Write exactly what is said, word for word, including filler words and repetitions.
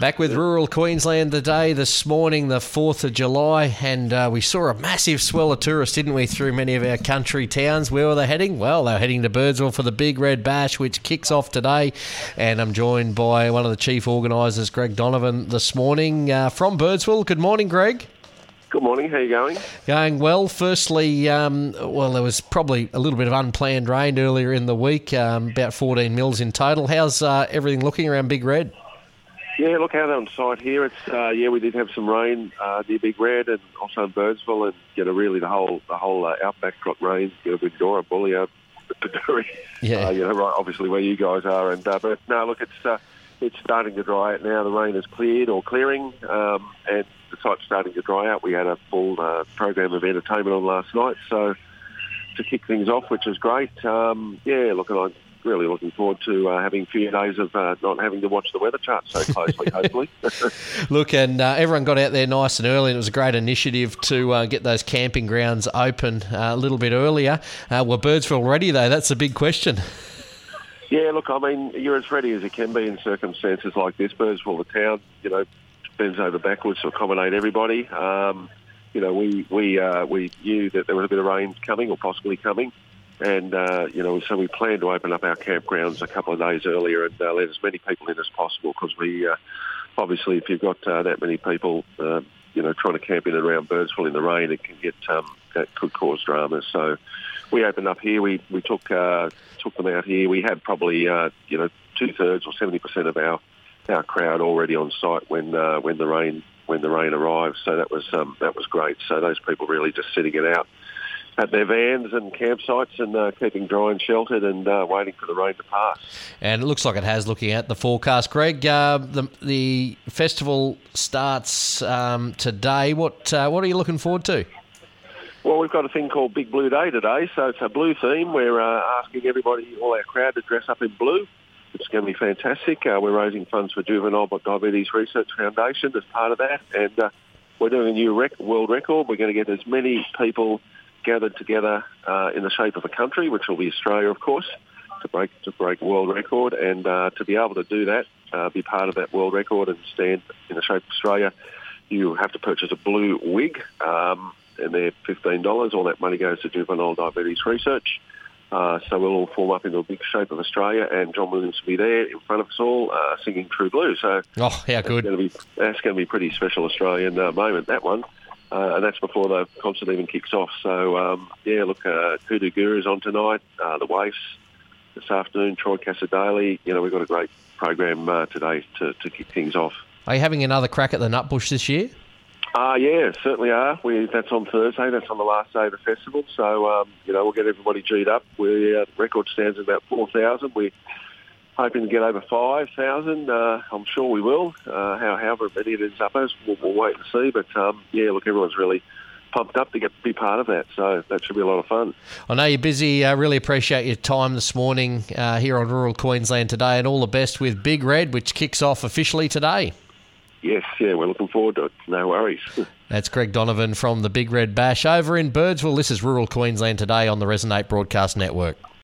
Back with Rural Queensland Today this morning, the fourth of July, and uh, we saw a massive swell of tourists, didn't we, through many of our country towns. Where were they heading? Well, they're heading to Birdsville for the Big Red Bash, which kicks off today, and I'm joined by one of the chief organisers, Greg Donovan, this morning uh, from Birdsville. Good morning, Greg. Good morning. How are you going? Going well. Firstly, um, well, there was probably a little bit of unplanned rain earlier in the week, um, about fourteen mils in total. How's uh, everything looking around Big Red? Yeah, look, out on site here, it's uh, yeah, we did have some rain uh, near Big Red and also in Birdsville, and you know, really the whole the whole uh, outback got rain, you know, with Dora Bully, uh, Peduri, yeah, uh, you know, right, obviously where you guys are, and uh, but no, look, it's uh, it's starting to dry out now. The rain is cleared or clearing, um, and the site's starting to dry out. We had a full uh, program of entertainment on last night, so to kick things off, which is great. Um, yeah, look, and I. Really looking forward to uh, having a few days of uh, not having to watch the weather chart so closely, hopefully. Look, and uh, everyone got out there nice and early, and it was a great initiative to uh, get those camping grounds open uh, a little bit earlier. Uh, were Birdsville ready, though? That's the big question. Yeah, look, I mean, you're as ready as you can be in circumstances like this. Birdsville, the town, you know, bends over backwards to accommodate everybody. Um, you know, we, we, uh, we knew that there was a bit of rain coming or possibly coming. And, uh, you know, so we planned to open up our campgrounds a couple of days earlier and uh, let as many people in as possible, because we, uh, obviously, if you've got uh, that many people, uh, you know, trying to camp in and around Birdsville in the rain, it can get, um, that could cause drama. So we opened up here. We, we took uh, took them out here. We had probably, uh, you know, two-thirds or seventy percent of our, our crowd already on site when uh, when the rain when the rain arrived. So that was um, that was great. So those people really just sitting it out at their vans and campsites and uh, keeping dry and sheltered and uh, waiting for the rain to pass. And it looks like it has, looking at the forecast. Greg, uh, the, the festival starts um, today. What uh, what are you looking forward to? Well, we've got a thing called Big Blue Day today, so it's a blue theme. We're uh, asking everybody, all our crowd, to dress up in blue. It's going to be fantastic. Uh, we're raising funds for Juvenile Diabetes Research Foundation as part of that, and uh, we're doing a new rec- world record. We're going to get as many people gathered together uh, in the shape of a country, which will be Australia, of course, to break to break world record, and uh, to be able to do that, uh, be part of that world record and stand in the shape of Australia, you have to purchase a blue wig, um, and they're fifteen dollars. All that money goes to Juvenile Diabetes Research. Uh, so we'll all form up into a big shape of Australia, and John Williams will be there in front of us all uh, singing True Blue. So oh, how good. That's going to be, that's going to be pretty special Australian uh, moment, that one. Uh, and that's before the concert even kicks off. So, um, yeah, look, uh, Kuduguru is on tonight, uh, the Waifs this afternoon, Troy Cassar Daley. You know, we've got a great program uh, today to, to kick things off. Are you having another crack at the Nutbush this year? Uh, yeah, certainly are. We, that's on Thursday. That's on the last day of the festival. So, um, you know, we'll get everybody G'd up. We're, uh, the record stands at about four thousand. We're hoping to get over five thousand. Uh, I'm sure we will. Uh, how, however many it ends up as, we'll, we'll wait and see. But, um, yeah, look, everyone's really pumped up to get be part of that. So that should be a lot of fun. I know you're busy. I really appreciate your time this morning uh, here on Rural Queensland Today, and all the best with Big Red, which kicks off officially today. Yes, yeah, we're looking forward to it. No worries. That's Greg Donovan from the Big Red Bash over in Birdsville. This is Rural Queensland Today on the Resonate Broadcast Network.